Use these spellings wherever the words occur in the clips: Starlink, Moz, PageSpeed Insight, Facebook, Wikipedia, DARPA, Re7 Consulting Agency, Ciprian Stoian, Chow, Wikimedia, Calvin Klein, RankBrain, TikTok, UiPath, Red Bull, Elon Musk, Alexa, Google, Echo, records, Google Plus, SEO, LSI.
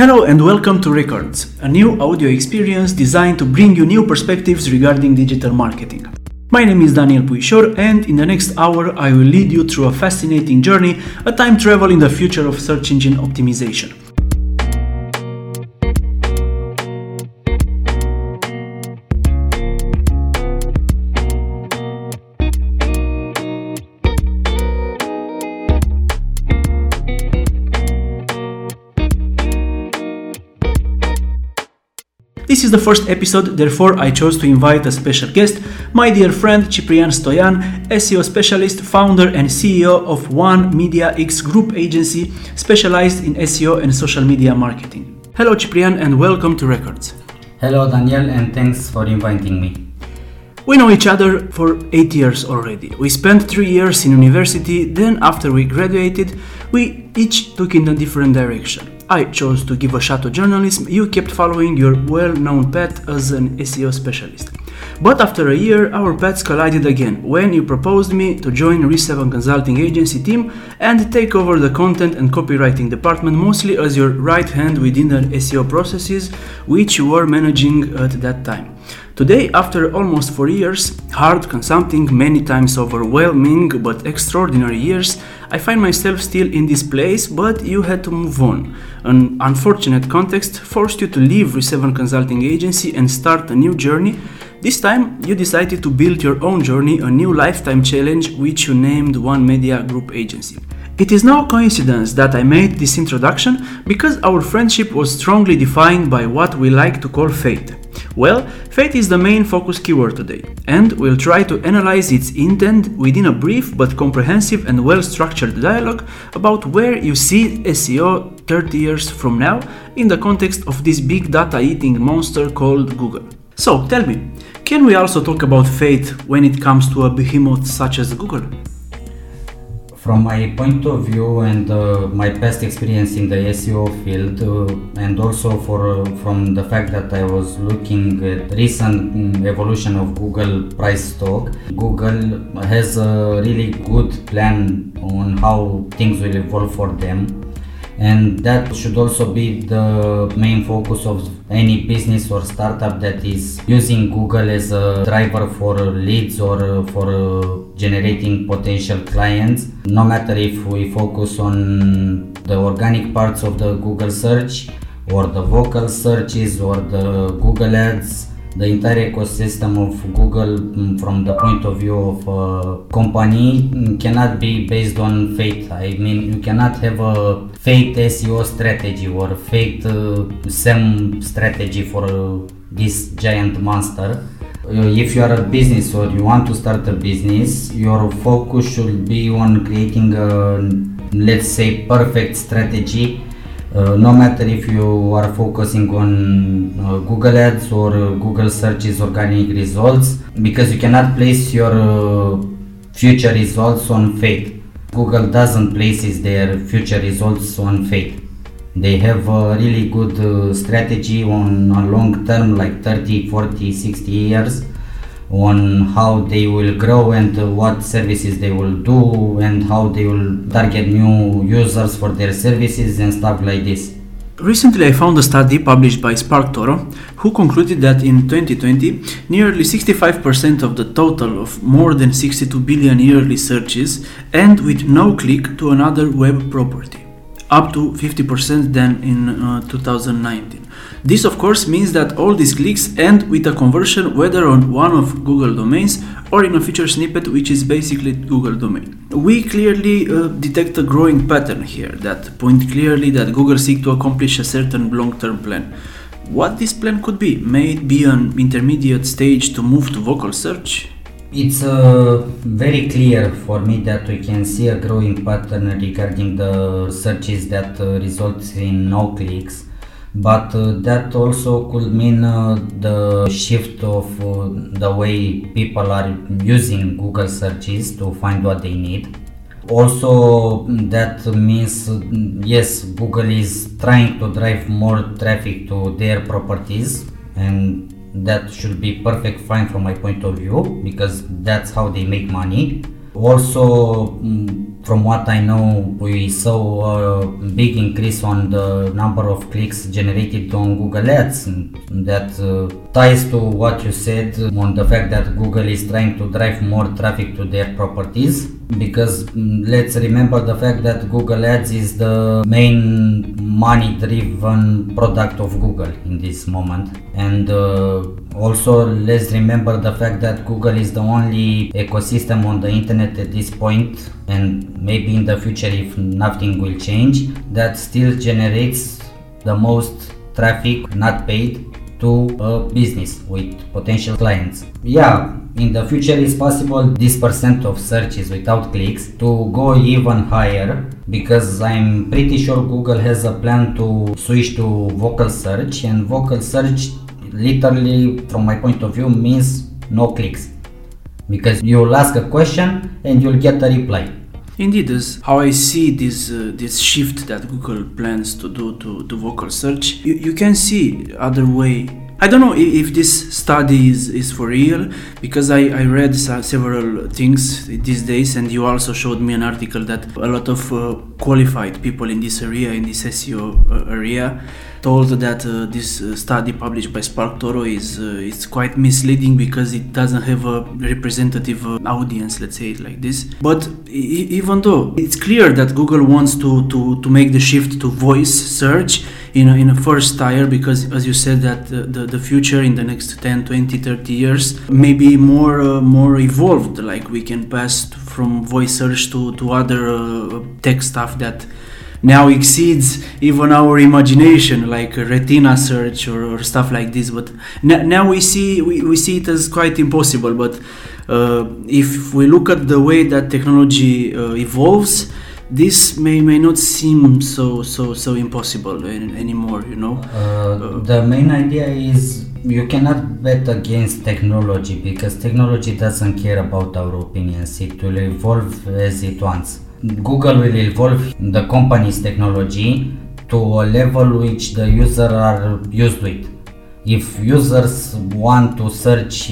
Hello and welcome to Records, a new audio experience designed to bring you new perspectives regarding digital marketing. My name is Daniel Buișor, and in the next hour I will lead you through a fascinating journey, a time travel in the future of search engine optimization. This is the first episode, therefore I chose to invite a special guest, my dear friend Ciprian Stoian, SEO specialist, founder and CEO of One Media X Group Agency, specialized in SEO and social media marketing. Hello Ciprian and welcome to Records. Hello Daniel and thanks for inviting me. We know each other for 8 years already. We spent 3 years in university, then after we graduated, we each took in a different direction. I chose to give a shot to journalism, you kept following your well-known path as an SEO specialist. But after a year, our paths collided again, when you proposed me to join Re7 Consulting Agency team and take over the content and copywriting department mostly as your right hand within the SEO processes which you were managing at that time. Today, after almost 4 years, hard, consulting, many times overwhelming but extraordinary years, I find myself still in this place, but you had to move on. An unfortunate context forced you to leave Re7 Consulting Agency and start a new journey. This time, you decided to build your own journey, a new lifetime challenge which you named One Media Group Agency. It is no coincidence that I made this introduction because our friendship was strongly defined by what we like to call fate. Well, fate is the main focus keyword today, and we'll try to analyze its intent within a brief but comprehensive and well-structured dialogue about where you see SEO 30 years from now in the context of this big data-eating monster called Google. So, tell me, can we also talk about fate when it comes to a behemoth such as Google? From my point of view and my past experience in the SEO field and also from the fact that I was looking at recent evolution of Google price talk, Google has a really good plan on how things will evolve for them, and that should also be the main focus of any business or startup that is using Google as a driver for leads or for generating potential clients. No matter if we focus on the organic parts of the Google search or the vocal searches or the Google ads, the entire ecosystem of Google from the point of view of a company cannot be based on fate. I mean, you cannot have a fate SEO strategy or fate SEM strategy for this giant monster. If you are a business or you want to start a business, your focus should be on creating a, let's say, perfect strategy. No matter if you are focusing on Google ads or Google searches, organic results, because you cannot place your future results on fate. Google doesn't place their future results on fate. They have a really good strategy on a long term, like 30, 40, 60 years, on how they will grow and what services they will do and how they will target new users for their services and stuff like this. Recently, I found a study published by SparkToro, who concluded that in 2020, nearly 65% of the total of more than 62 billion yearly searches end with no click to another web property, up to 50% than in 2019. This of course means that all these clicks end with a conversion whether on one of Google domains or in a feature snippet which is basically Google domain. We clearly detect a growing pattern here that point clearly that Google seeks to accomplish a certain long-term plan. What this plan could be? May it be an intermediate stage to move to vocal search? It's very clear for me that we can see a growing pattern regarding the searches that results in no clicks, but that also could mean the shift of the way people are using Google searches to find what they need. Also, that means yes, Google is trying to drive more traffic to their properties, and that should be perfect fine from my point of view because that's how they make money. Also, from what I know, we saw a big increase on the number of clicks generated on Google Ads, and that ties to what you said on the fact that Google is trying to drive more traffic to their properties, because let's remember the fact that Google Ads is the main money-driven product of Google in this moment. And also, let's remember the fact that Google is the only ecosystem on the internet at this point, and maybe in the future if nothing will change, that still generates the most traffic not paid to a business with potential clients. Yeah, in the future it's possible this percent of searches without clicks to go even higher, because I'm pretty sure Google has a plan to switch to vocal search, and vocal search literally, from my point of view, means no clicks, because you'll ask a question and you'll get a reply. Indeed, is how I see this shift that Google plans to do to vocal search. You can see other way. I don't know if this study is for real, because I read several things these days, and you also showed me an article that a lot of qualified people in this area, in this SEO area, told that this study published by SparkToro is quite misleading, because it doesn't have a representative audience, let's say it like this. But even though it's clear that Google wants to make the shift to voice search in a first tier, because as you said that the future in the next 10, 20, 30 years may be more evolved, like we can pass from voice search to other tech stuff that now exceeds even our imagination, like retina search or stuff like this. But now we see it as quite impossible. But if we look at the way that technology evolves, this may not seem so impossible anymore, you know. The main idea is you cannot bet against technology, because technology doesn't care about our opinions. It will evolve as it wants. Google will evolve the company's technology to a level which the users are used to it. If users want to search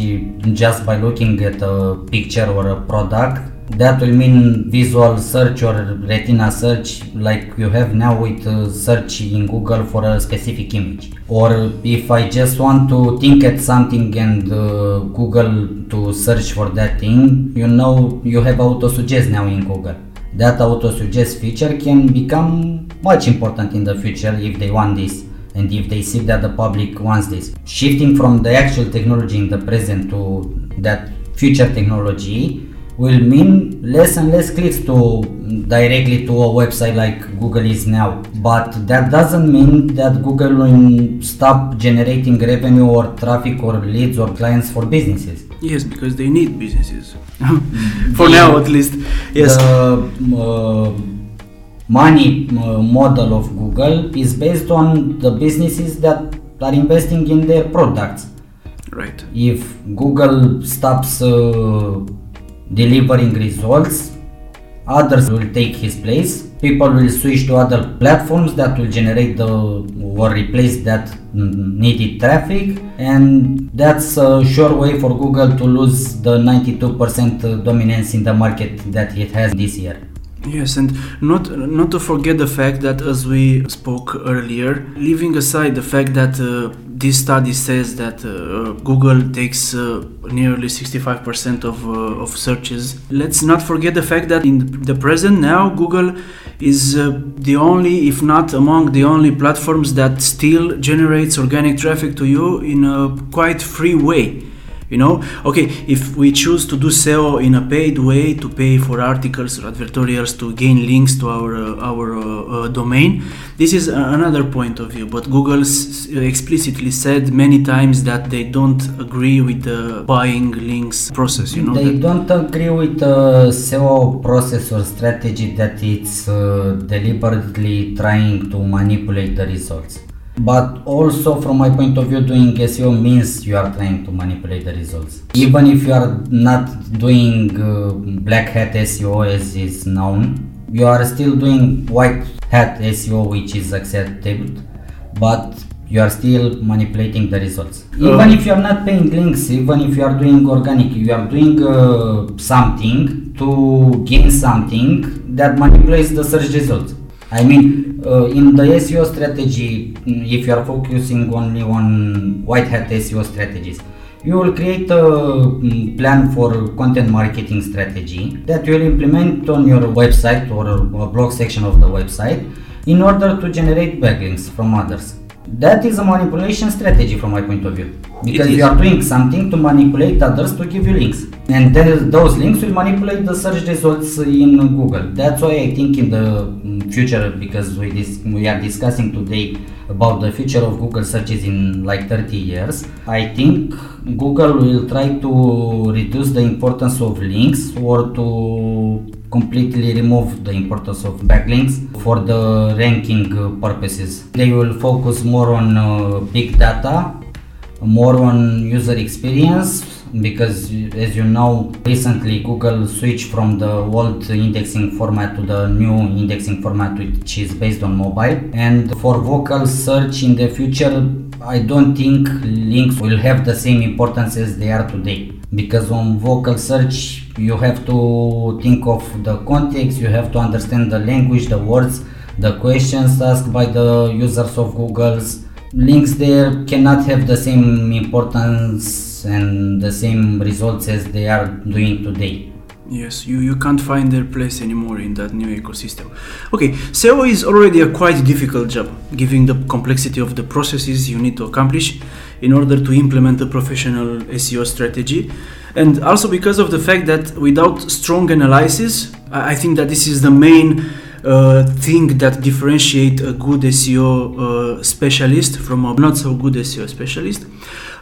just by looking at a picture or a product, that will mean visual search or retina search, like you have now with search in Google for a specific image. Or if I just want to think at something and Google to search for that thing, you know, you have auto-suggest now in Google. That auto-suggest feature can become much important in the future if they want this, and if they see that the public wants this. Shifting from the actual technology in the present to that future technology will mean less and less clicks directly to a website like Google is now. But that doesn't mean that Google will stop generating revenue or traffic or leads or clients for businesses. Yes, because they need businesses. For now at least. Yes. The money model of Google is based on the businesses that are investing in their products. Right. If Google stops delivering results, others will take his place. People will switch to other platforms that will generate or replace that needed traffic, and that's a sure way for Google to lose the 92% dominance in the market that it has this year. Yes, and not to forget the fact that, as we spoke earlier, leaving aside the fact that this study says that Google takes nearly 65% of searches, let's not forget the fact that in the present now Google is the only, if not among the only platforms that still generates organic traffic to you in a quite free way. You know, okay, if we choose to do SEO in a paid way, to pay for articles or advertorials to gain links to our domain, this is another point of view. But Google explicitly said many times that they don't agree with the buying links process, you know. They don't agree with the SEO process or strategy that it's deliberately trying to manipulate the results. But also, from my point of view, doing SEO means you are trying to manipulate the results. Even if you are not doing black hat SEO as is known, you are still doing white hat SEO, which is acceptable, but you are still manipulating the results. Even if you are not paying links, even if you are doing organic, you are doing something to gain something that manipulates the search results. I mean, in the SEO strategy, if you are focusing only on white hat SEO strategies, you will create a plan for content marketing strategy that you will implement on your website or a blog section of the website in order to generate backlinks from others. That is a manipulation strategy from my point of view, because you are doing something to manipulate others to give you links, and then those links will manipulate the search results in Google. That's why I think in the future, because we are discussing today about the future of Google searches in like 30 years, I think Google will try to reduce the importance of links or to completely remove the importance of backlinks for the ranking purposes. They will focus more on big data, more on user experience, because as you know, recently Google switched from the old indexing format to the new indexing format, which is based on mobile. And for vocal search in the future, I don't think links will have the same importance as they are today, because on vocal search you have to think of the context, you have to understand the language, the words, the questions asked by the users of Google's. Links there cannot have the same importance and the same results as they are doing today. Yes, you can't find their place anymore in that new ecosystem. Okay, SEO is already a quite difficult job, given the complexity of the processes you need to accomplish in order to implement a professional SEO strategy, and also because of the fact that without strong analysis, I think that this is the main thing that differentiates a good SEO specialist from a not so good SEO specialist.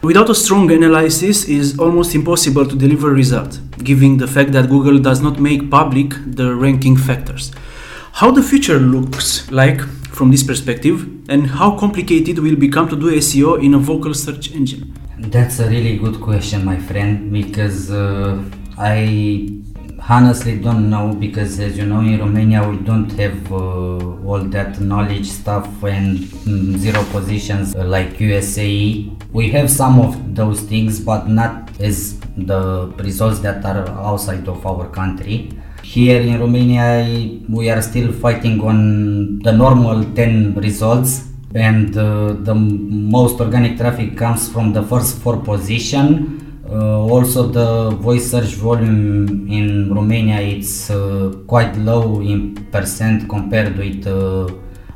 Without a strong analysis, is almost impossible to deliver results, given the fact that Google does not make public the ranking factors. How the future looks like from this perspective, and how complicated will become to do SEO in a vocal search engine? That's a really good question, my friend, because I honestly don't know, because as you know, in Romania we don't have all that knowledge stuff and zero positions like USA. We have some of those things, but not as the results that are outside of our country. Here in Romania we are still fighting on the normal 10 results, and the most organic traffic comes from the first 4 position. Also, the voice search volume in Romania it's quite low in percent compared with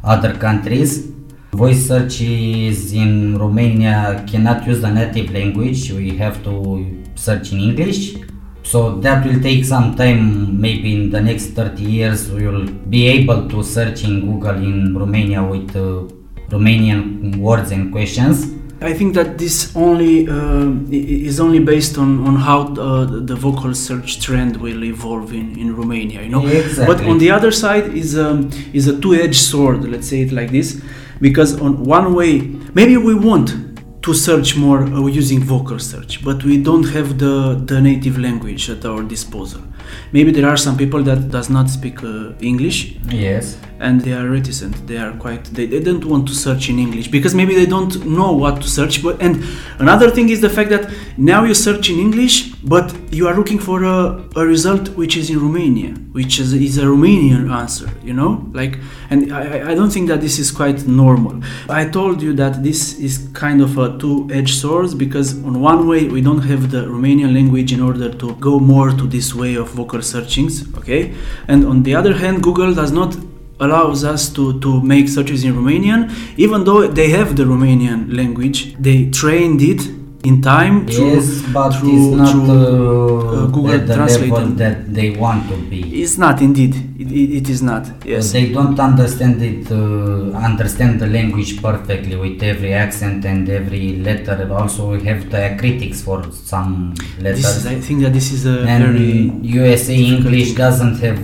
other countries. Voice searches in Romania cannot use the native language, we have to search in English. So that will take some time. Maybe in the next 30 years we will be able to search in Google in Romania with Romanian words and questions. I think that this only is only based on how the vocal search trend will evolve in Romania, you know. Exactly. But on the other side is a two-edged sword, let's say it like this, because on one way maybe we want to search more using vocal search, but we don't have the native language at our disposal. Maybe there are some people that does not speak English. Yes. And they are reticent. They don't want to search in English because maybe they don't know what to search. But and another thing is the fact that now you search in English, but you are looking for a result which is in Romania, which is a Romanian answer, you know? And I don't think that this is quite normal. I told you that this is kind of a two-edged sword, because on one way we don't have the Romanian language in order to go more to this way of vocal searchings, okay? And on the other hand, Google does not allows us to make searches in Romanian, even though they have the Romanian language. They trained it in time through Google Translate. Level that they want to be. It's not, indeed. It is not. Yes. They don't understand the language perfectly with every accent and every letter. Also, we have the critics for some letters. I think that this is very USA English doesn't have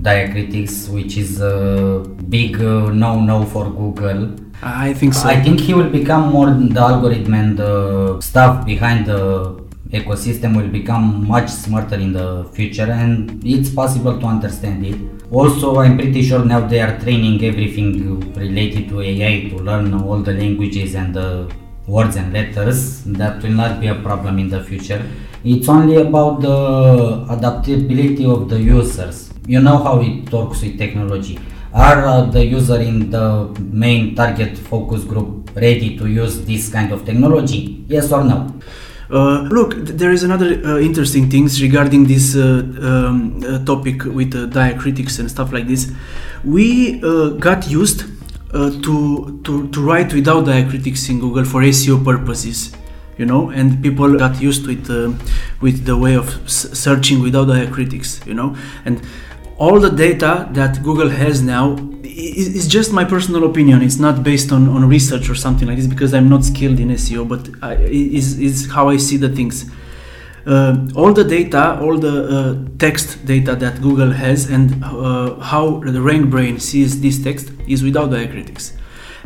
diacritics, which is a big no-no for Google. I think so. I think he will become more the algorithm and the stuff behind the ecosystem will become much smarter in the future, and it's possible to understand it. Also, I'm pretty sure now they are training everything related to AI to learn all the languages and the words and letters that will not be a problem in the future. It's only about the adaptability of the users. You know how it works with technology. Are the user in the main target focus group ready to use this kind of technology? Yes or no? Look, there is another interesting things regarding this topic with diacritics and stuff like this. We got used to write without diacritics in Google for SEO purposes, you know, and people got used with the way of searching without diacritics, you know, and all the data that Google has now is just my personal opinion. It's not based on research or something like this, because I'm not skilled in SEO, but it's how I see the things. All the data, all the text data that Google has, and how the RankBrain sees this text is without diacritics.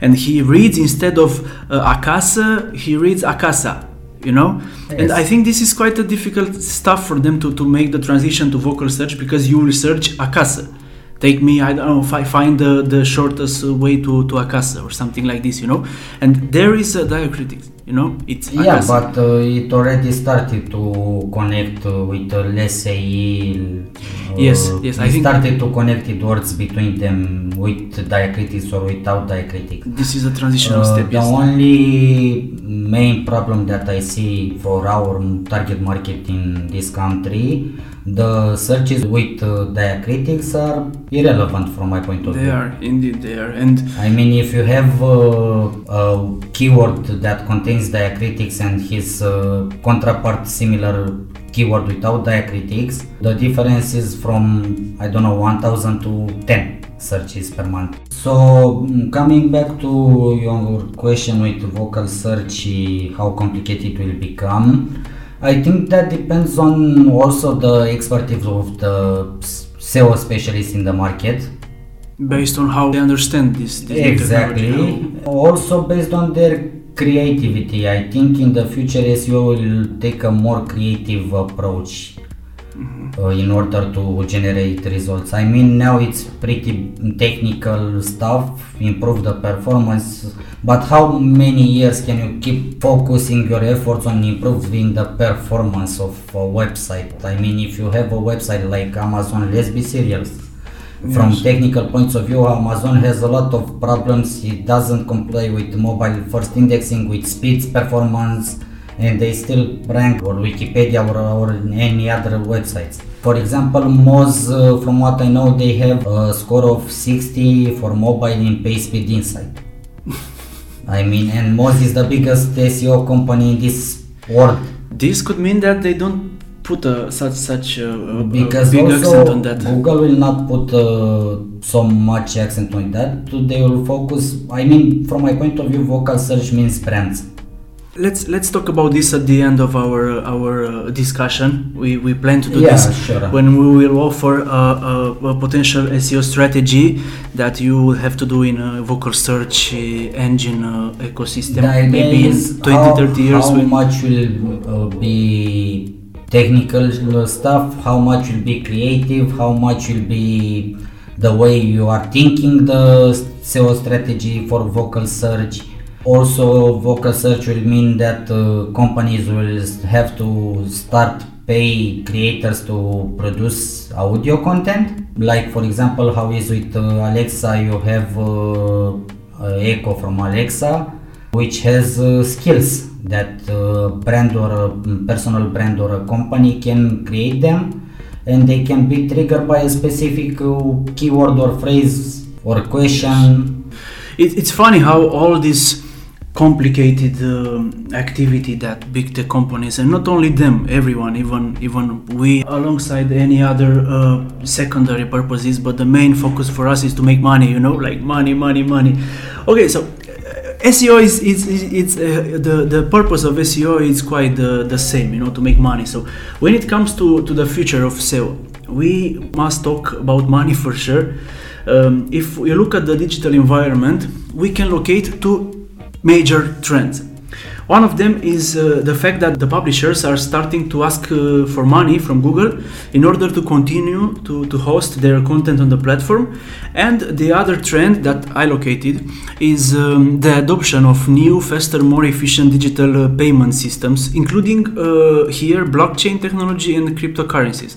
And he reads, instead of acasă, he reads acasă. You know, yes. And I think this is quite a difficult stuff for them to make the transition to vocal search, because you will search acasă. Take me, I don't know, if I find the shortest way to acasă or something like this, you know. And there is a diacritic, you know, it's acasă. Yeah, but it already started to connect with LSI. Yes, I think started to connect words between them with diacritics or without diacritics. This is a transitional step. The only main problem that I see for our target market in this country, the searches with diacritics are irrelevant from my point of view. They are, indeed they are. And I mean, if you have a keyword that contains diacritics and his counterpart similar keyword without diacritics, the difference is from, I don't know, 1000 to 10 searches per month. So coming back to your question with vocal search, how complicated it will become, I think that depends on also the expertise of the SEO specialists in the market. Based on how they understand this exactly. Also based on their creativity. I think in the future SEO will take a more creative approach in order to generate results. I mean, now it's pretty technical stuff, improve the performance, but how many years can you keep focusing your efforts on improving the performance of a website? I mean, if you have a website like Amazon, let's be serious. From technical points of view, Amazon has a lot of problems. It doesn't comply with mobile first indexing, with speeds, performance, and they still rank or Wikipedia or any other websites. For example, Moz, from what I know, they have a score of 60 for mobile in PageSpeed Insight. I mean, and Moz is the biggest SEO company in this world. This could mean that they don't put such a big accent on that. Google will not put so much accent on that. They will focus, I mean, from my point of view, vocal search means brands. Let's talk about this at the end of our discussion. We plan to do this when we will offer a potential SEO strategy that you will have to do in a vocal search engine ecosystem. The maybe in 20-30 years. How much will be technical stuff, how much will be creative, how much will be the way you are thinking the SEO strategy for vocal search. Also, vocal search will mean that companies will have to start pay creators to produce audio content. Like, for example, how is with Alexa, you have Echo from Alexa, which has skills that brand or a personal brand or a company can create them, and they can be triggered by a specific keyword or phrase or question. It's funny how all this complicated activity that big tech companies, and not only them, everyone, even we, alongside any other secondary purposes, but the main focus for us is to make money, you know, like money. Okay, so SEO is the purpose of SEO is quite the same, you know, to make money. So when it comes to the future of SEO, we must talk about money for sure. If you look at the digital environment, we can locate two major trends. One of them is the fact that the publishers are starting to ask for money from Google in order to continue to host their content on the platform. And the other trend that I located is the adoption of new, faster, more efficient digital payment systems, including here blockchain technology and cryptocurrencies.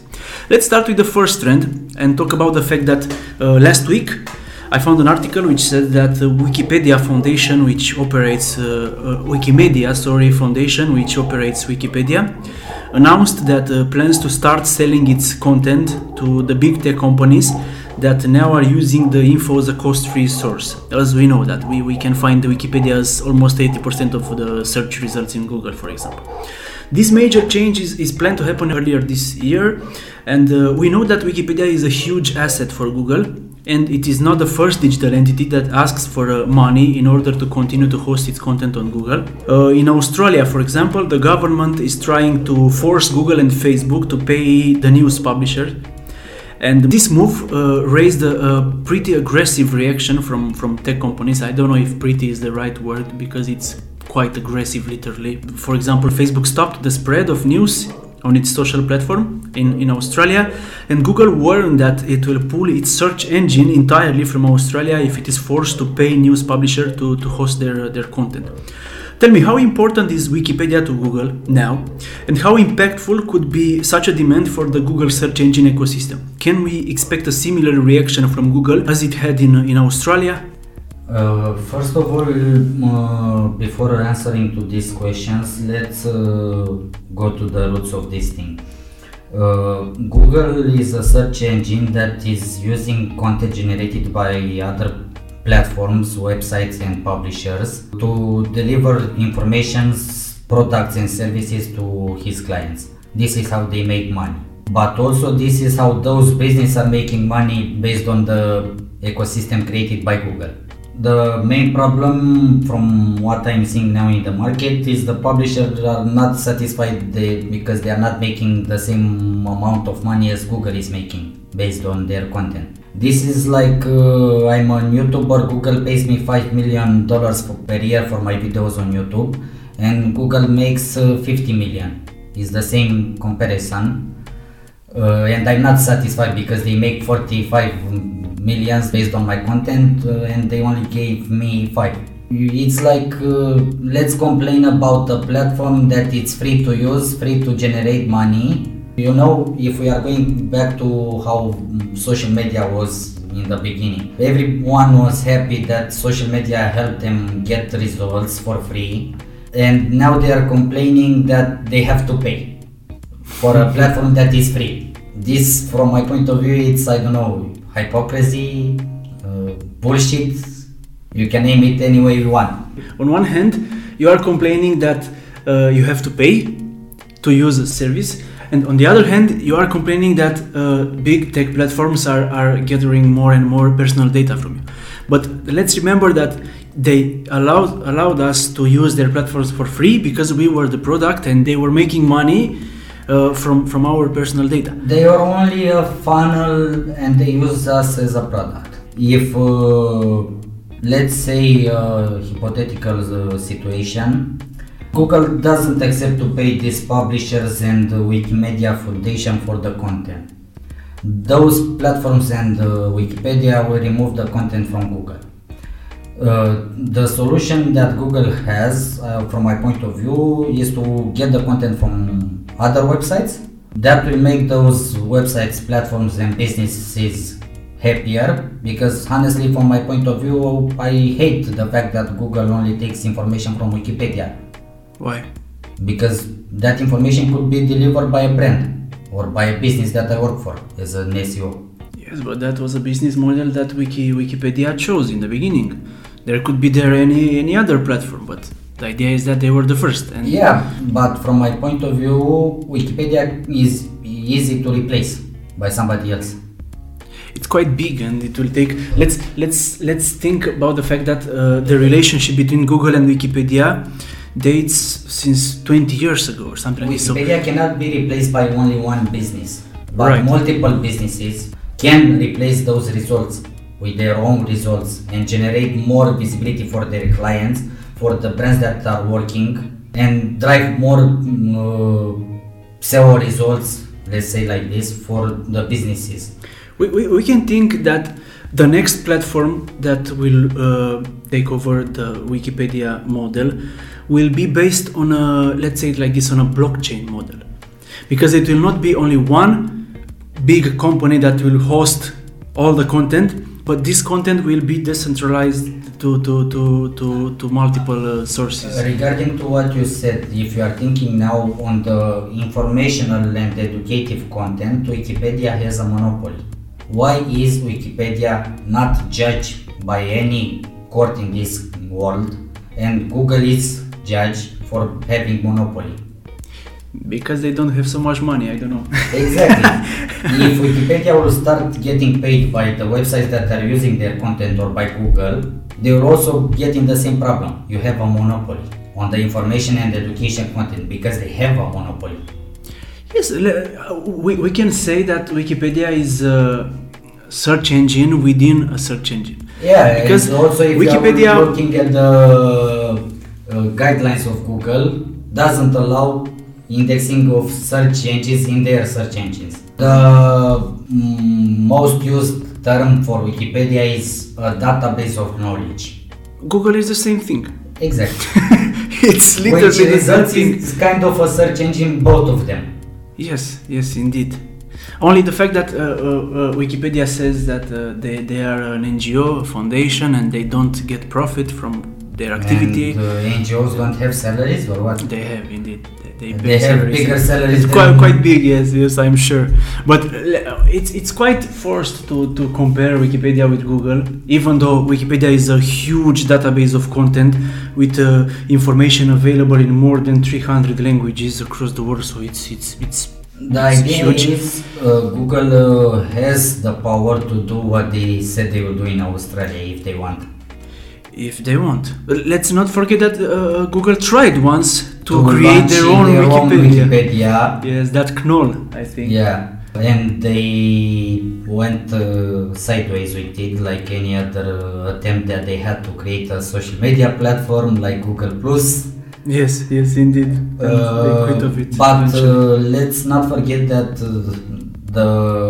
Let's start with the first trend and talk about the fact that last week I found an article which said that the Wikipedia Foundation, which operates Wikimedia Foundation, which operates Wikipedia, announced that plans to start selling its content to the big tech companies that now are using the info as a cost-free source. As we know that we can find Wikipedia as almost 80% of the search results in Google, for example. This major change is planned to happen earlier this year, and we know that Wikipedia is a huge asset for Google. And it is not the first digital entity that asks for money in order to continue to host its content on Google. In Australia, for example, the government is trying to force Google and Facebook to pay the news publisher. And this move raised a pretty aggressive reaction from tech companies. I don't know if pretty is the right word because it's quite aggressive, literally. For example, Facebook stopped the spread of news on its social platform in Australia, and Google warned that it will pull its search engine entirely from Australia if it is forced to pay news publisher to host their content. Tell me, how important is Wikipedia to Google now, and how impactful could be such a demand for the Google search engine ecosystem? Can we expect a similar reaction from Google as it had in Australia? First of all, before answering to these questions, let's go to the roots of this thing. Google is a search engine that is using content generated by other platforms, websites and publishers to deliver information, products and services to his clients. This is how they make money. But also this is how those businesses are making money based on the ecosystem created by Google. The main problem from what I'm seeing now in the market is the publishers are not satisfied because they are not making the same amount of money as Google is making based on their content. This is like I'm a YouTuber, Google pays me $5 million per year for my videos on YouTube and Google makes 50 million. It's the same comparison and I'm not satisfied because they make 45 millions based on my content and they only gave me 5. It's like let's complain about a platform that it's free to use, free to generate money. You know, if we are going back to how social media was in the beginning, everyone was happy that social media helped them get results for free, and now they are complaining that they have to pay for a platform that is free. This, from my point of view, it's, I don't know, hypocrisy, bullshit, you can name it any way you want. On one hand, you are complaining that you have to pay to use a service, and on the other hand, you are complaining that big tech platforms are gathering more and more personal data from you. But let's remember that they allowed us to use their platforms for free because we were the product and they were making money from our personal data. They are only a funnel and they use us as a product. If let's say hypothetical situation, Google doesn't accept to pay these publishers and Wikimedia Foundation for the content. Those platforms and Wikipedia will remove the content from Google. The solution that Google has, from my point of view, is to get the content from other websites. That will make those websites, platforms and businesses happier, because honestly, from my point of view, I hate the fact that Google only takes information from Wikipedia. Why? Because that information could be delivered by a brand or by a business that I work for as an SEO. Yes, but that was a business model that Wikipedia chose in the beginning. There could be any other platform, but the idea is that they were the first. And yeah, but from my point of view, Wikipedia is easy to replace by somebody else. It's quite big, and it will take. Let's think about the fact that the relationship between Google and Wikipedia dates since 20 years ago or something like that. Wikipedia cannot be replaced by only one business, but multiple businesses can replace those results with their own results and generate more visibility for their clients, for the brands that are working and drive more SEO results, let's say like this, for the businesses. We can think that the next platform that will take over the Wikipedia model will be based on a, let's say it like this, on a blockchain model. Because it will not be only one big company that will host all the content, but this content will be decentralized to multiple sources. Regarding to what you said, if you are thinking now on the informational and educative content, Wikipedia has a monopoly. Why is Wikipedia not judged by any court in this world and Google is judged for having monopoly? Because they don't have so much money, I don't know. Exactly. If Wikipedia will start getting paid by the websites that are using their content or by Google, they will also get in the same problem. You have a monopoly on the information and education content because they have a monopoly. Yes, we can say that Wikipedia is a search engine within a search engine. Yeah, because also if Wikipedia, you are looking at the guidelines of Google, doesn't allow indexing of search engines in their search engines. The most used term for Wikipedia is a database of knowledge. Google is the same thing. Exactly. It's literally which the same thing. It's kind of a search engine, both of them. Yes, indeed. Only the fact that Wikipedia says that they are an NGO foundation and they don't get profit from their activity. And NGOs don't have salaries or what? They have, indeed. They have salaries. Bigger salaries. It's quite big, yes, I'm sure. But it's quite forced to compare Wikipedia with Google, even though Wikipedia is a huge database of content with information available in more than 300 languages across the world. So it's huge. Is Google has the power to do what they said they will do in Australia if they want. Let's not forget that Google tried once to create their own Wikipedia. Yes, that Knoll, I think. Yeah, and they went sideways with it, like any other attempt that they had to create a social media platform like Google Plus. Yes, indeed. They quit of it. But let's not forget that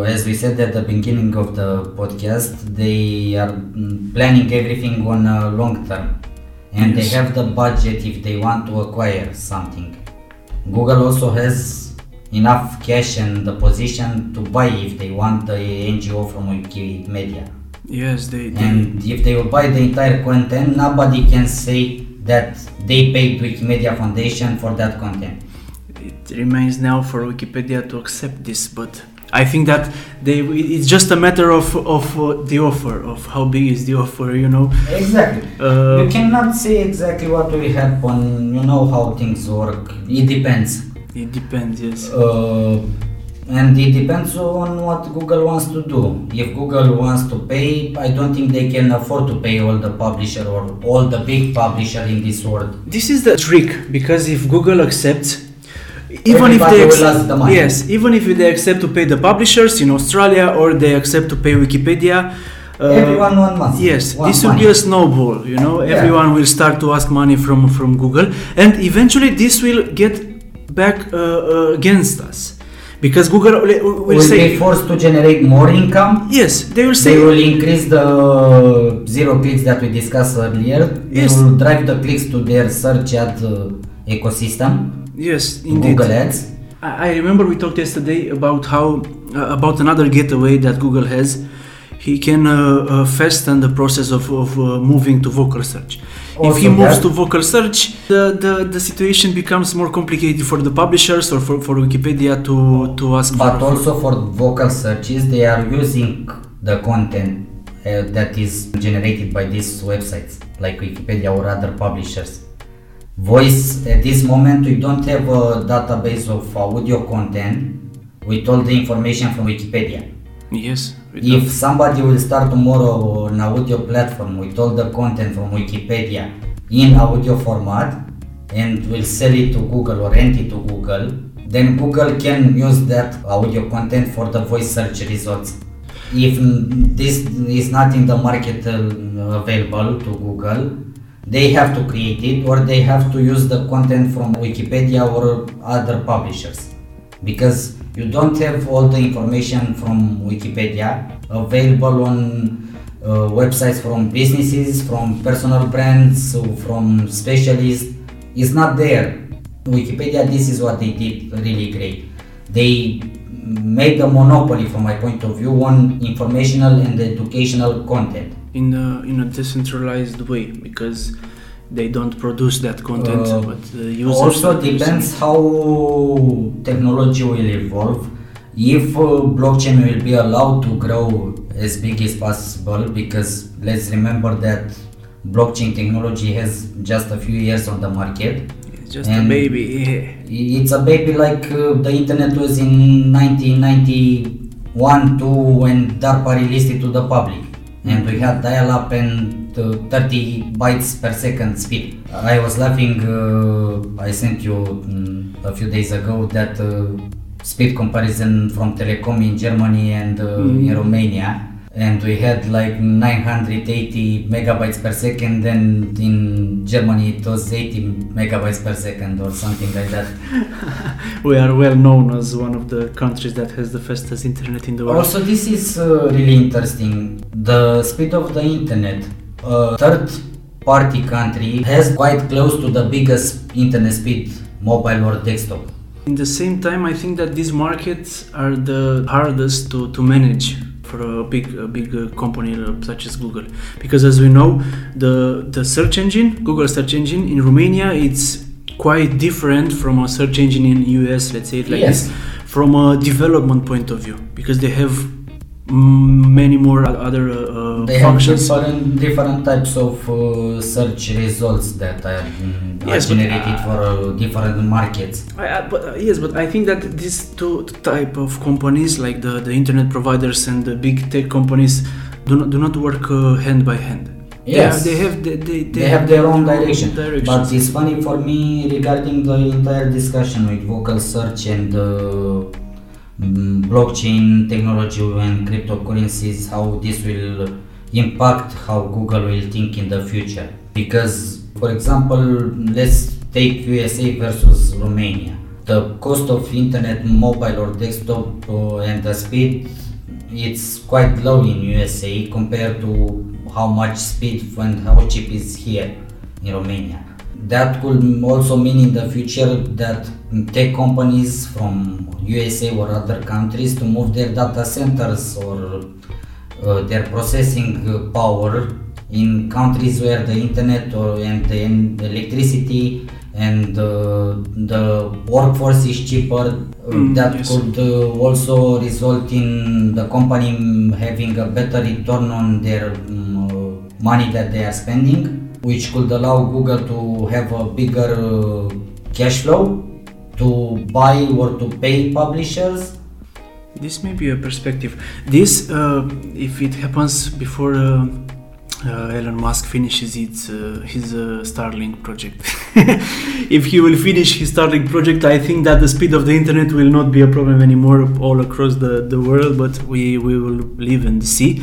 as we said at the beginning of the podcast, they are planning everything on a long term. And yes, they have the budget if they want to acquire something. Google also has enough cash and the position to buy if they want the NGO from Wikimedia. Yes, they do. And if they will buy the entire content, nobody can say that they paid Wikimedia Foundation for that content. It remains now for Wikipedia to accept this, but I think that it's just a matter of the offer, of how big is the offer, you know. Exactly. You cannot say exactly what will happen, you know how things work. It depends. It depends, yes. And it depends on what Google wants to do. If Google wants to pay, I don't think they can afford to pay all the publisher or all the big publisher in this world. This is the trick, because if Google accepts, even if they accept to pay the publishers in Australia or they accept to pay Wikipedia, everyone wants money. Yes, this will be a snowball, you know. Everyone will start to ask money from Google, and eventually this will get back against us. Because Google will say... Will they forced to generate more income? Yes, they will say... They will increase the zero clicks that we discussed earlier. Yes. They will drive the clicks to their search ad ecosystem. Yes, indeed. Google Ads. I remember we talked yesterday about about another gateway that Google has. He can fasten the process of moving to vocal search. Also, if he moves to vocal search, the situation becomes more complicated for the publishers or for Wikipedia to ask. But also for vocal searches, they are using the content that is generated by these websites, like Wikipedia or other publishers. Voice, at this moment, we don't have a database of audio content with all the information from Wikipedia. Yes. If somebody will start tomorrow an audio platform with all the content from Wikipedia in audio format and will sell it to Google or rent it to Google, then Google can use that audio content for the voice search results. If this is not in the market available to Google, They have to create it or they have to use the content from Wikipedia or other publishers, because you don't have all the information from Wikipedia available on websites from businesses, from personal brands, from specialists. It's not there. Wikipedia, this is what they did really great. They made a monopoly, from my point of view, on informational and educational content. In a decentralized way, because they don't produce that content, but the users also depends how technology will evolve. If blockchain will be allowed to grow as big as possible, because let's remember that blockchain technology has just a few years on the market. It's just a baby. It's a baby, like the internet was in 1991, 2, when DARPA released it to the public. And we had dial-up and 30 bytes per second speed. I was laughing, I sent you a few days ago that speed comparison from Telecom in Germany and in Romania, and we had like 980 megabytes per second, and in Germany it was 80 megabytes per second or something like that. We are well known as one of the countries that has the fastest internet in the world. Also, this is really interesting. The speed of the internet, a third party country has quite close to the biggest internet speed, mobile or desktop. In the same time, I think that these markets are the hardest to manage for a big company such as Google, because as we know, the search engine, Google search engine in Romania, it's quite different from a search engine in US, let's say it like this, from a development point of view, because they have many more other functions. They have different types of search results that are generated for different markets. But I think that these two type of companies, like the internet providers and the big tech companies, do not work hand by hand. Yes, they have their own direction. But it's funny for me regarding the entire discussion with vocal search and blockchain technology and cryptocurrencies, how this will impact how Google will think in the future. Because, for example, let's take USA versus Romania. The cost of internet, mobile or desktop, and the speed, it's quite low in USA compared to how much speed and how cheap is here in Romania. That could also mean in the future that tech companies from USA or other countries to move their data centers or their processing power in countries where the internet and the electricity and the workforce is cheaper. Could also result in the company having a better return on their money that they are spending, which could allow Google to have a bigger cash flow to buy or to pay publishers. This may be a perspective. This, if it happens before Elon Musk finishes his Starlink project. If he will finish his Starlink project, I think that the speed of the internet will not be a problem anymore all across the world, but we will live and see.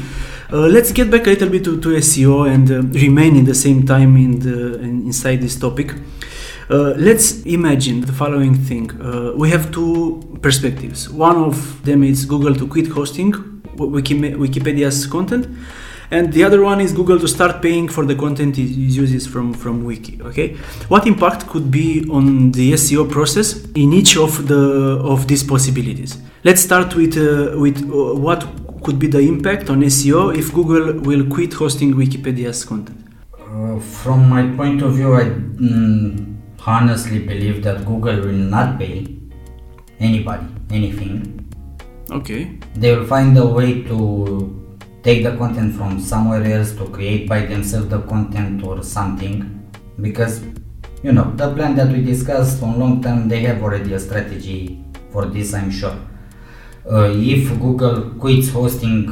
Let's get back a little bit to SEO and remain in the same time inside this topic. Let's imagine the following thing. We have two perspectives. One of them is Google to quit hosting Wikipedia's content, and the other one is Google to start paying for the content it uses from Wiki. Okay, what impact could be on the SEO process in each of these possibilities? Let's start with what could be the impact on SEO if Google will quit hosting Wikipedia's content. From my point of view, I honestly believe that Google will not pay anybody anything. Okay. They will find a way to take the content from somewhere else, to create by themselves the content or something, because the plan that we discussed for a long time, they have already a strategy for this, I'm sure. If Google quits hosting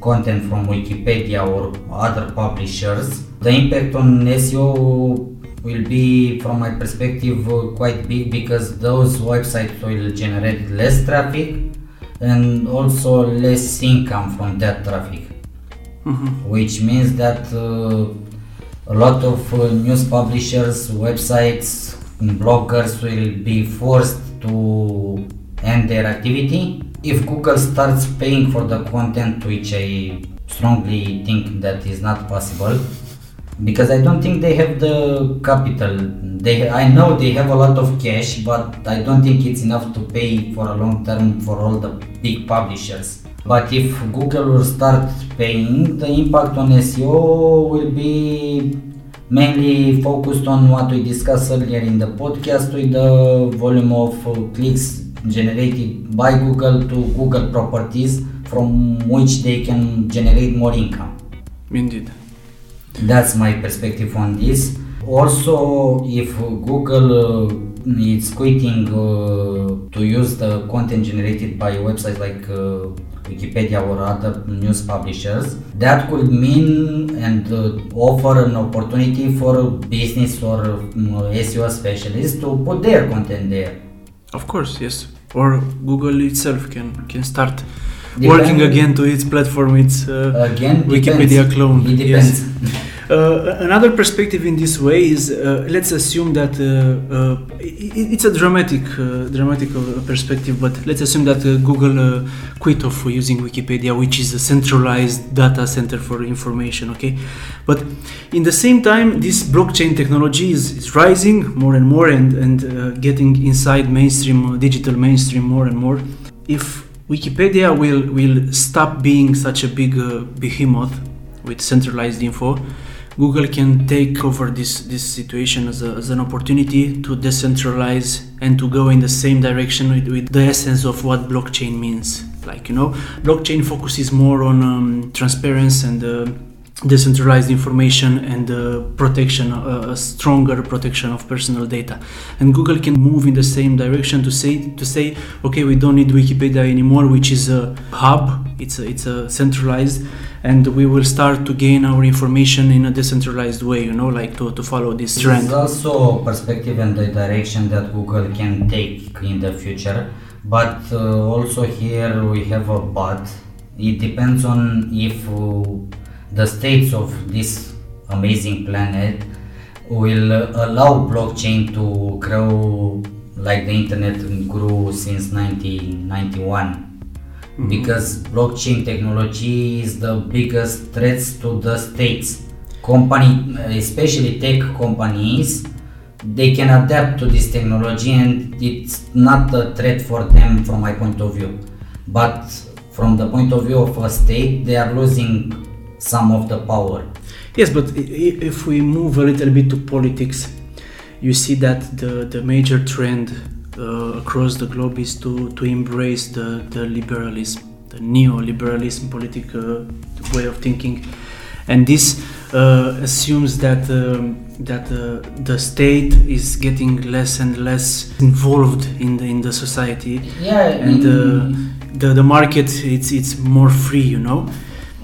content from Wikipedia or other publishers, the impact on SEO will be, from my perspective, quite big, because those websites will generate less traffic and also less income from that traffic, which means that a lot of news publishers, websites, bloggers will be forced to end their activity if Google starts paying for the content, which I strongly think that is not possible, because I don't think they have the capital. I know they have a lot of cash, but I don't think it's enough to pay for a long term for all the big publishers. But if Google will start paying, the impact on SEO will be mainly focused on what we discussed earlier in the podcast, with the volume of clicks generated by Google to Google properties, from which they can generate more income. Indeed. That's my perspective on this. Also, if Google is quitting to use the content generated by websites like Wikipedia or other news publishers, that could mean and offer an opportunity for business or SEO specialists to put their content there. Of course, yes. Or Google itself can start working again to its platform, its Wikipedia clone. It depends. Yes. Another perspective in this way is, let's assume that it's a dramatic perspective, but let's assume that Google quit off using Wikipedia, which is a centralized data center for information, okay? But in the same time, this blockchain technology is rising more and more and getting inside mainstream, digital mainstream more and more. If Wikipedia will stop being such a big behemoth with centralized info, Google can take over this situation as an opportunity to decentralize and to go in the same direction with the essence of what blockchain means. Like, you know, blockchain focuses more on transparency and decentralized information and protection, a stronger protection of personal data. And Google can move in the same direction to say, okay, we don't need Wikipedia anymore, which is a hub, it's a centralized, and we will start to gain our information in a decentralized way, you know, like to follow this trend. There's also a perspective and the direction that Google can take in the future, but also here we have a but. It depends on if the states of this amazing planet will allow blockchain to grow like the internet grew since 1991. Mm-hmm. Because blockchain technology is the biggest threats to the states. Company, especially tech companies, they can adapt to this technology and it's not a threat for them from my point of view. But from the point of view of a state, they are losing some of the power. Yes, but if we move a little bit to politics, you see that the major trend across the globe is to embrace the liberalism, the neoliberalism political way of thinking, and this assumes that the state is getting less and less involved in the society, and the market it's more free, you know.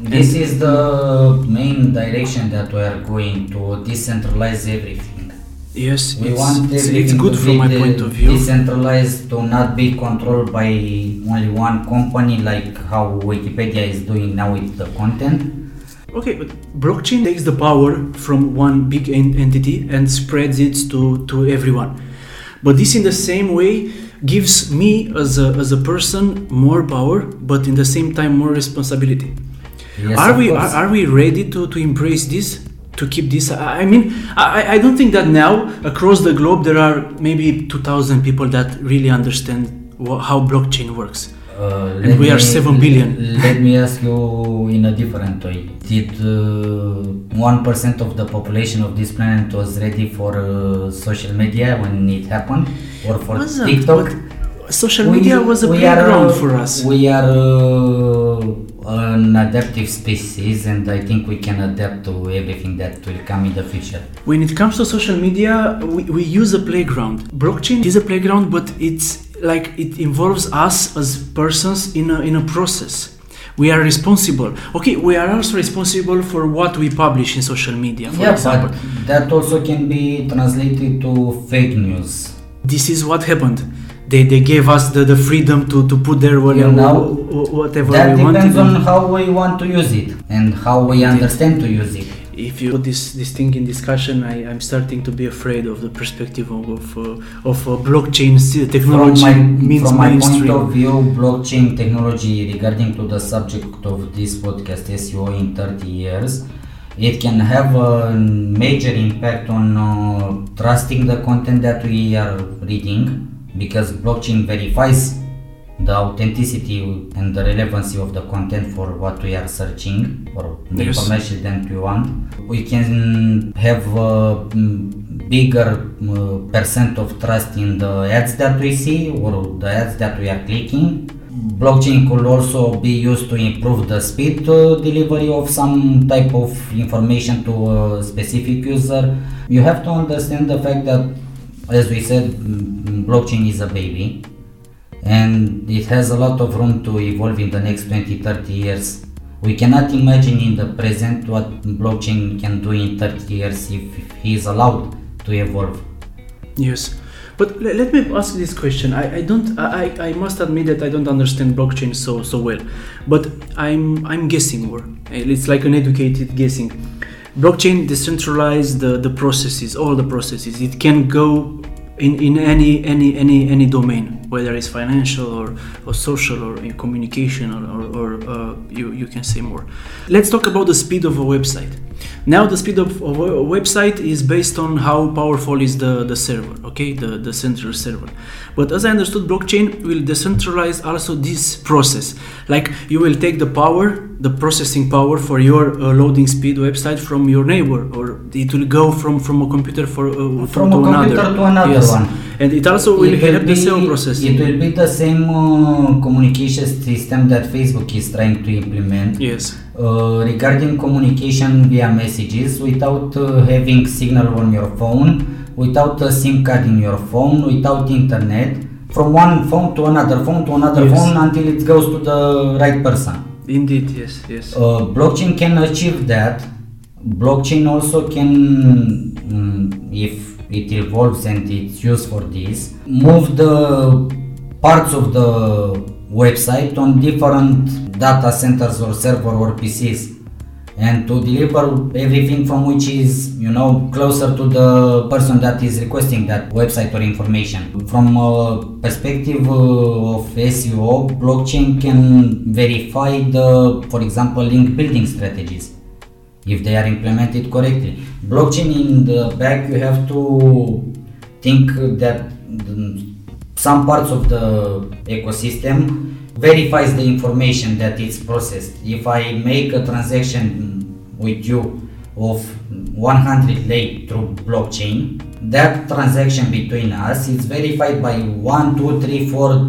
This is the main direction that we are going, to decentralize everything. Yes, we want everything it's good from my point of view. Decentralized, to not be controlled by only one company, like how Wikipedia is doing now with the content. Okay, but blockchain takes the power from one big entity and spreads it to everyone. But this, in the same way, gives me as a person more power, but in the same time more responsibility. Yes, are we ready to embrace this, to keep this? I mean, I don't think that now across the globe there are maybe 2,000 people that really understand how blockchain works, and we are 7 billion. Let me ask you in a different way. Did 1% of the population of this planet was ready for social media when it happened, or for TikTok? Social media was a playground for us. We are an adaptive species, and I think we can adapt to everything that will come in the future. When it comes to social media, we use a playground. Blockchain is a playground, but it's like it involves us as persons in a process. We are responsible. Okay, we are also responsible for what we publish in social media, for example. But that also can be translated to fake news. This is what happened. They gave us the freedom to put there whatever we want. That depends on how we want to use it and how we understand to use it. If you put this thing in discussion, I'm starting to be afraid of the perspective of blockchain technology. From my point of view, blockchain technology, regarding to the subject of this podcast, SEO in 30 years, it can have a major impact on trusting the content that we are reading, because blockchain verifies the authenticity and the relevancy of the content for what we are searching or the information that we want. We can have a bigger percent of trust in the ads that we see or the ads that we are clicking. Blockchain could also be used to improve the speed delivery of some type of information to a specific user. You have to understand the fact that, as we said, blockchain is a baby, and it has a lot of room to evolve in the next 20-30 years. We cannot imagine in the present what blockchain can do in 30 years if he is allowed to evolve. Yes, but let me ask this question. I must admit that I don't understand blockchain so well, but I'm guessing, or it's like an educated guessing. Blockchain decentralizes the processes, all the processes. It can go in any domain, whether it's financial or social or in communication or you can say more. Let's talk about the speed of a website. Now the speed of a website is based on how powerful is the server, okay, the central server. But as I understood, blockchain will decentralize also this process. Like you will take the power, the processing power for your loading speed website from your neighbor, or it will go from a computer to another. Yes. One. And it also will help the SEO process. It will be the same communication system that Facebook is trying to implement. Yes. Regarding communication via messages, without having signal on your phone, without a SIM card in your phone, without internet, from one phone to another phone to another phone until it goes to the right person. Indeed, yes. Blockchain can achieve that. Blockchain also can, if it evolves and it's used for this, move the parts of the website on different data centers or server or PCs, and to deliver everything from which is, closer to the person that is requesting that website or information. From a perspective of SEO, blockchain can verify for example, link building strategies, if they are implemented correctly. Blockchain in the back, you have to think that some parts of the ecosystem verifies the information that is processed. If I make a transaction with you of 100 lei through blockchain, that transaction between us is verified by 1, 2, 3, 4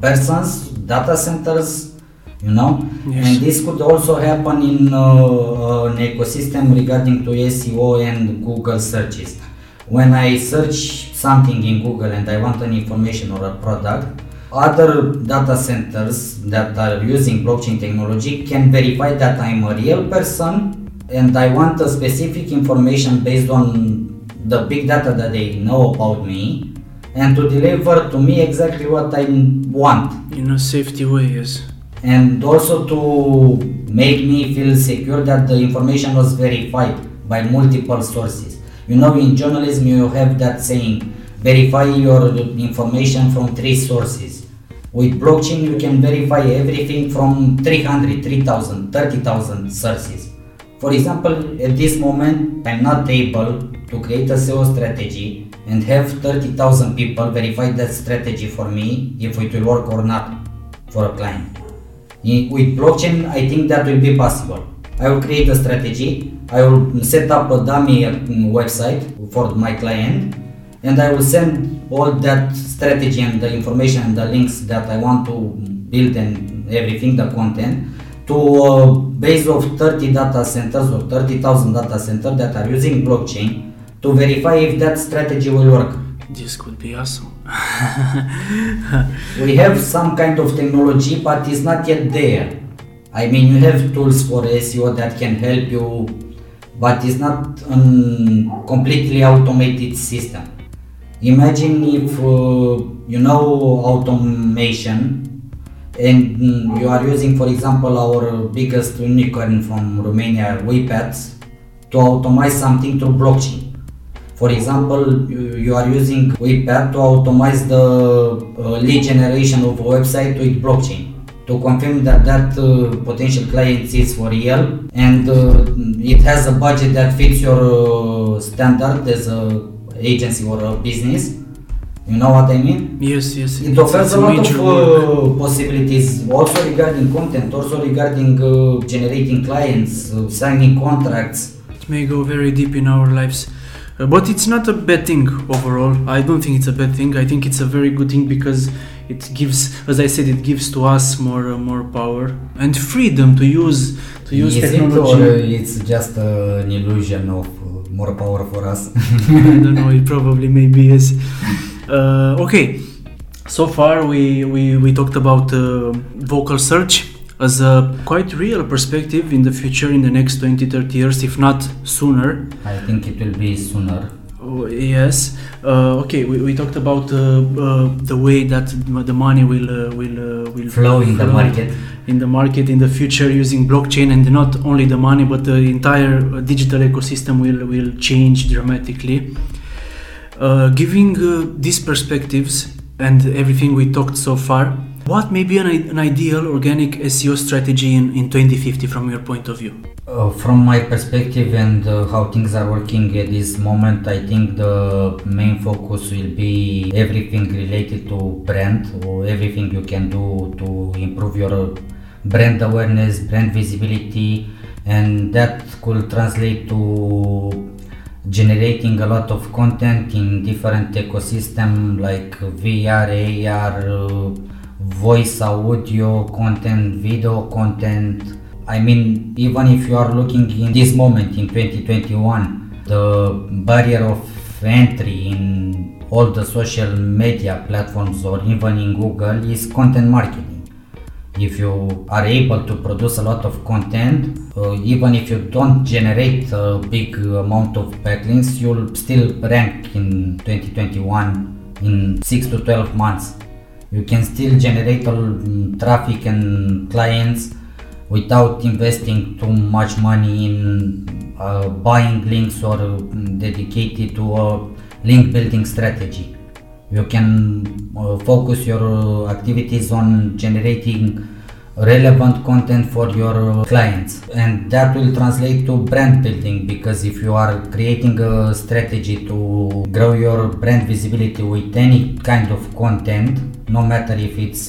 persons, data centers, Yes. And this could also happen in an ecosystem regarding to SEO and Google searches. When I search something in Google and I want an information or a product, other data centers that are using blockchain technology can verify that I'm a real person and I want a specific information based on the big data that they know about me, and to deliver to me exactly what I want. In a safety way, yes. And also to make me feel secure that the information was verified by multiple sources. In journalism you have that saying, verify your information from 3 sources. With blockchain you can verify everything from 300, 3,000, 30,000 sources. For example, at this moment I'm not able to create a SEO strategy and have 30,000 people verify that strategy for me if it will work or not for a client. With blockchain I think that will be possible. I will create a strategy, I will set up a dummy website for my client, and I will send all that strategy and the information and the links that I want to build and everything, the content, to a base of 30 data centers or 30,000 data centers that are using blockchain to verify if that strategy will work. This could be awesome. We have some kind of technology, but it's not yet there. You have tools for SEO that can help you, but it's not a completely automated system. Imagine if automation, and you are using, for example, our biggest unicorn from Romania, UiPath, to automate something through blockchain. For example, you are using UiPath to automate the lead generation of a website with blockchain, to confirm that potential client is for real and it has a budget that fits your standard as a agency or a business. You know what I mean? Yes. It offers a lot of possibilities also regarding content, also regarding generating clients, signing contracts. It may go very deep in our lives. But it's not a bad thing overall. I don't think it's a bad thing. I think it's a very good thing because it gives, as I said, it gives to us more power and freedom to use technology. It's just an illusion of more power for us. I don't know. It probably maybe is. Okay. So far we talked about vocal search as a quite real perspective in the future, in the next 20-30 years, if not sooner. I think it will be sooner. Oh, yes. Okay, we talked about the way that the money will flow in the market. In the market, in the future, using blockchain, and not only the money, but the entire digital ecosystem will change dramatically. Giving these perspectives and everything we talked so far, what may be an ideal organic SEO strategy in 2050 from your point of view? From my perspective and how things are working at this moment, I think the main focus will be everything related to brand, or everything you can do to improve your brand awareness, brand visibility, and that could translate to generating a lot of content in different ecosystem like VR, AR, voice, audio content, video content. I mean, even if you are looking in this moment in 2021, the barrier of entry in all the social media platforms or even in Google is content marketing. If you are able to produce a lot of content, even if you don't generate a big amount of backlinks, you'll still rank in 2021 in 6 to 12 months. You can still generate traffic and clients without investing too much money in buying links or dedicated to a link building strategy. You can focus your activities on generating relevant content for your clients, and that will translate to brand building, because if you are creating a strategy to grow your brand visibility with any kind of content, no matter if it's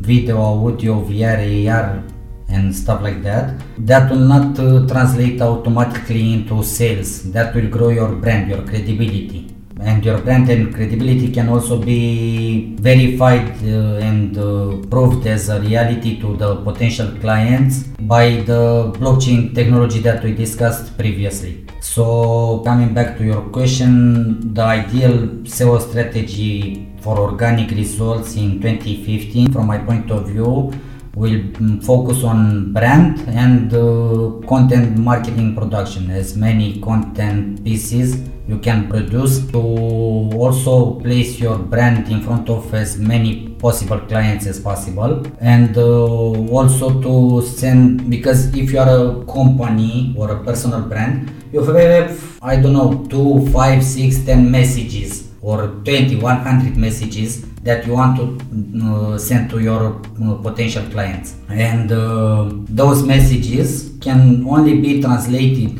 video, audio, VR, AR and stuff like that, that will not translate automatically into sales. That will grow your brand, your credibility. And your brand and credibility can also be verified and proved as a reality to the potential clients by the blockchain technology that we discussed previously. So, coming back to your question, the ideal SEO strategy for organic results in 2015, from my point of view, will focus on brand and content marketing production, as many content pieces you can produce to also place your brand in front of as many possible clients as possible, and also to send, because if you are a company or a personal brand, you have, I don't know, 2, 5, 6, 10 messages or 20, 100 messages that you want to send to your potential clients, and those messages can only be translated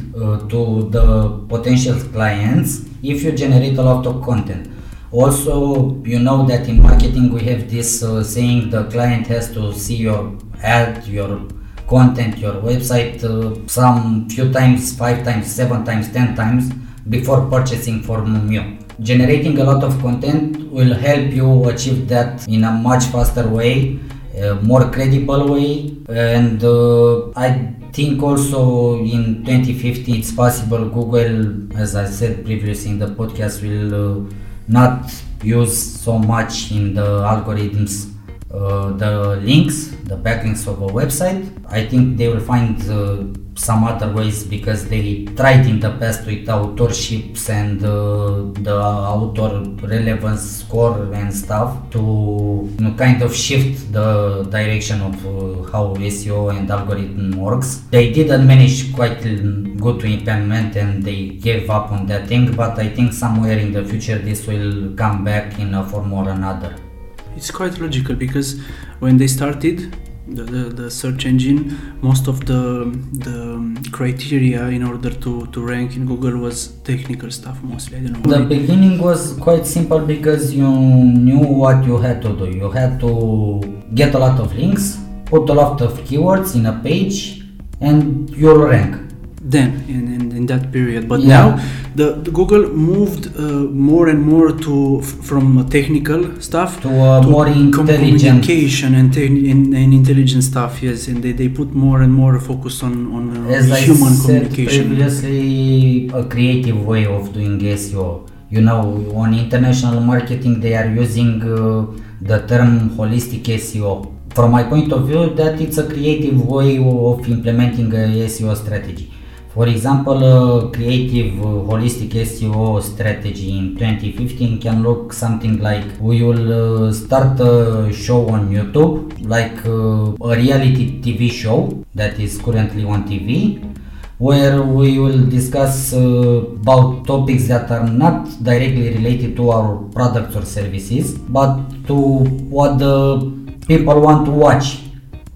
to the potential clients if you generate a lot of content. Also, you know that in marketing we have this saying, the client has to see your ad, your content, your website some few times, 5 times, 7 times, 10 times before purchasing from you. Generating a lot of content will help you achieve that in a much faster way, more credible way, and I think also in 2050 it's possible Google, as I said previously in the podcast, will not use so much in the algorithms the links, the backlinks of a website. I think they will find some other ways because they tried in the past with authorships and the author relevance score and stuff to kind of shift the direction of how SEO and algorithm works. They didn't manage quite good to implement and they gave up on that thing, but I think somewhere in the future this will come back in a form or another. It's quite logical because when they started the search engine, most of the criteria in order to rank in Google was technical stuff mostly. I don't know. The beginning was quite simple because you knew what you had to do. You had to get a lot of links, put a lot of keywords in a page and you'll rank. Then in that period, but now the Google moved more and more from technical stuff to more intelligent communication and intelligent stuff. Yes, and they put more and more focus on human communication. Previously, a creative way of doing SEO. You know, on international marketing, they are using the term holistic SEO. From my point of view, that it's a creative way of implementing a SEO strategy. For example, a creative holistic SEO strategy in 2015 can look something like we will start a show on YouTube, like a reality TV show that is currently on TV, where we will discuss about topics that are not directly related to our products or services, but to what the people want to watch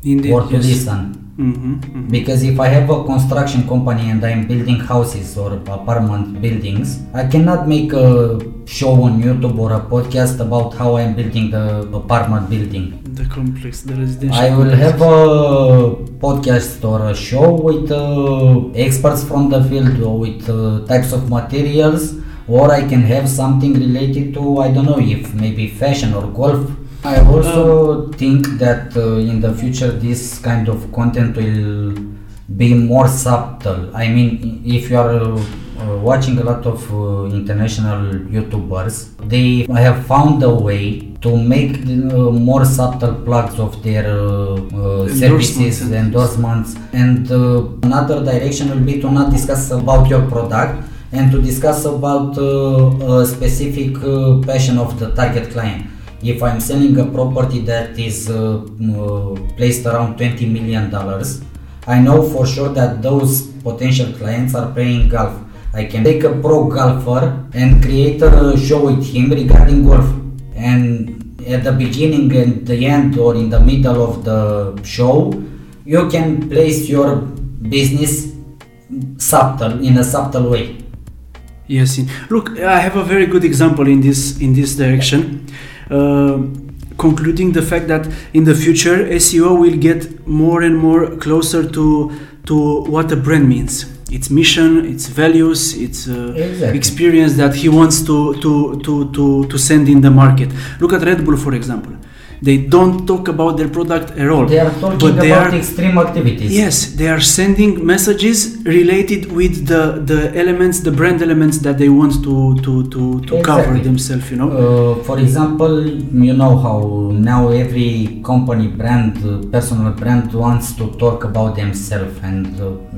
or to listen. Mm-hmm, mm-hmm. Because if I have a construction company and I'm building houses or apartment buildings, I cannot make a show on YouTube or a podcast about how I'm building the apartment building. The complex, the residential. I will have a podcast or a show with experts from the field or with types of materials, or I can have something related to, I don't know, if maybe fashion or golf. I also think that in the future this kind of content will be more subtle. I mean, if you are watching a lot of international YouTubers, they have found a way to make more subtle plugs of their services, endorsements, and another direction will be to not discuss about your product and to discuss about a specific passion of the target client. If I'm selling a property that is placed around $20 million, I know for sure that those potential clients are playing golf. I can take a pro golfer and create a show with him regarding golf. And at the beginning and the end or in the middle of the show, you can place your business in a subtle way. Yes. Look, I have a very good example in this direction. Concluding the fact that in the future SEO will get more and more closer to what a brand means, its mission, its values, its experience that he wants to send in the market. Look at Red Bull, for example. They don't talk about their product at all. They are talking about extreme activities. Yes, they are sending messages related with the elements, the brand elements that they want to cover themselves, you know. For example, you know how now every company brand, personal brand wants to talk about themselves, and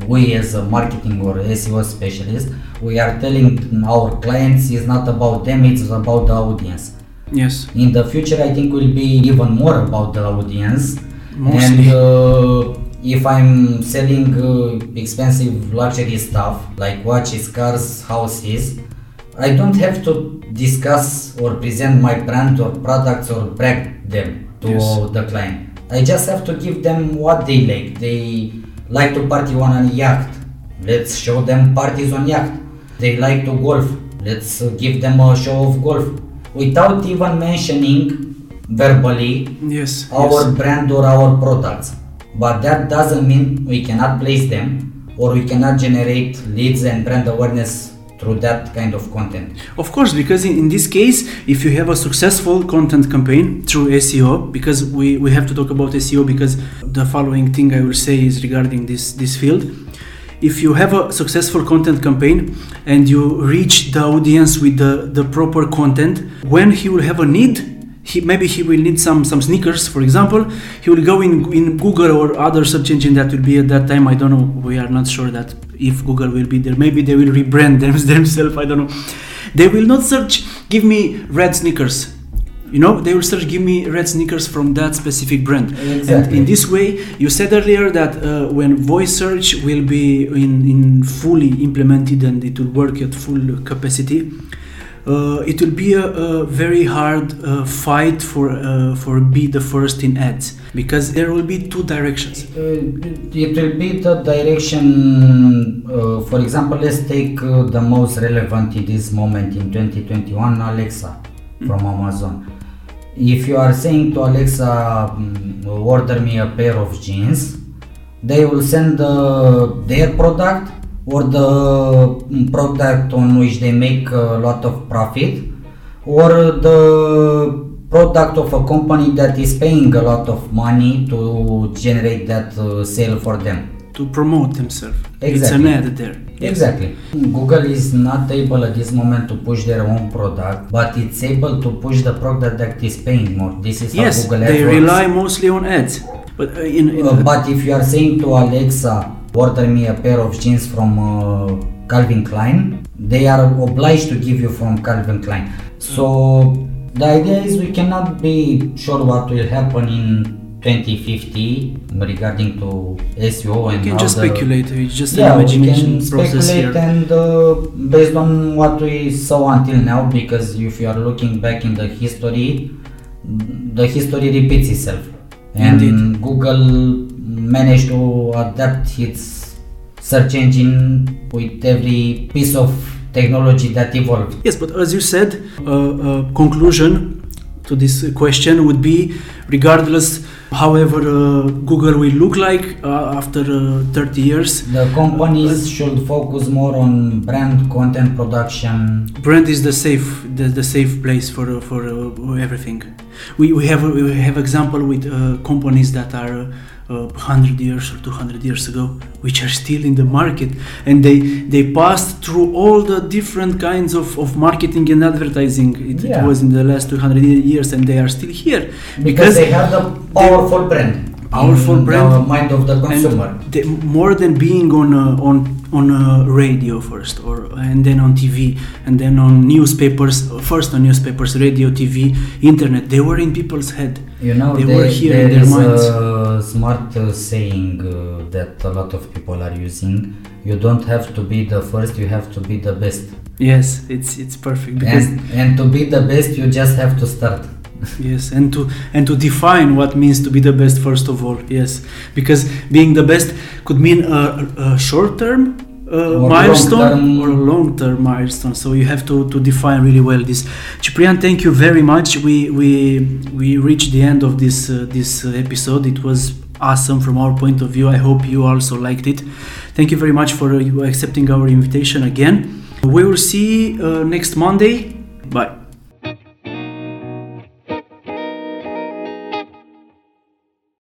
we as a marketing or SEO specialist, we are telling our clients it's not about them, it's about the audience. Yes. In the future, I think will be even more about the audience. Mostly. And if I'm selling expensive luxury stuff like watches, cars, houses, I don't have to discuss or present my brand or products or brag them to the client. I just have to give them what they like. They like to party on a yacht. Let's show them parties on yacht. They like to golf. Let's give them a show of golf. Without even mentioning verbally our brand or our products. But that doesn't mean we cannot place them or we cannot generate leads and brand awareness through that kind of content. Of course, because in this case, if you have a successful content campaign through SEO, because we have to talk about SEO because the following thing I will say is regarding this field. If you have a successful content campaign and you reach the audience with the proper content, when he will have a need, maybe he will need some sneakers, for example. He will go in Google or other search engine that will be at that time. I don't know. We are not sure that if Google will be there. Maybe they will rebrand themselves. I don't know. They will not search, give me red sneakers. You know, they will search, give me red sneakers from that specific brand. Exactly. And in this way, you said earlier that when voice search will be in fully implemented and it will work at full capacity, it will be a very hard fight for be the first in ads, because there will be two directions. It will be the direction, for example, let's take the most relevant in this moment in 2021, Alexa from Amazon. If you are saying to Alexa, order me a pair of jeans, they will send their product or the product on which they make a lot of profit, or the product of a company that is paying a lot of money to generate that sale for them. To promote themselves. Exactly. It's an ad there. Yes. Exactly. Google is not able at this moment to push their own product, but it's able to push the product that is paying more. This is how Google ads works. Yes, they rely mostly on ads. But if you are saying to Alexa, order me a pair of jeans from Calvin Klein, they are obliged to give you from Calvin Klein. So the idea is we cannot be sure what will happen in 2050 regarding to SEO, and you can just speculate. It's just an imagination process here. And based on what we saw until now, because if you are looking back in the history repeats itself. And indeed, Google managed to adapt its search engine with every piece of technology that evolved. Yes, but as you said, a conclusion to this question would be, regardless however Google will look like after 30 years, the companies should focus more on brand, content production. Brand is the safe place for everything. We have example with companies that are 100 years or 200 years ago, which are still in the market, and they passed through all the different kinds of marketing and advertising. It was in the last 200 years, and they are still here because they have the powerful brand, the mind of the consumer. More than being on radio first, and then on TV, and then on newspapers. First on newspapers, radio, TV, internet. They were in people's head. You know, they were here in their minds. A smart saying that a lot of people are using. You don't have to be the first. You have to be the best. Yes, it's perfect. And to be the best, you just have to start. Yes, and to define what means to be the best first of all. Yes, because being the best could mean a short-term milestone or long-term milestone. So you have to define really well this. Ciprian, thank you very much. We reached the end of this episode. It was awesome from our point of view. I hope you also liked it. Thank you very much for accepting our invitation again. We will see next Monday. Bye.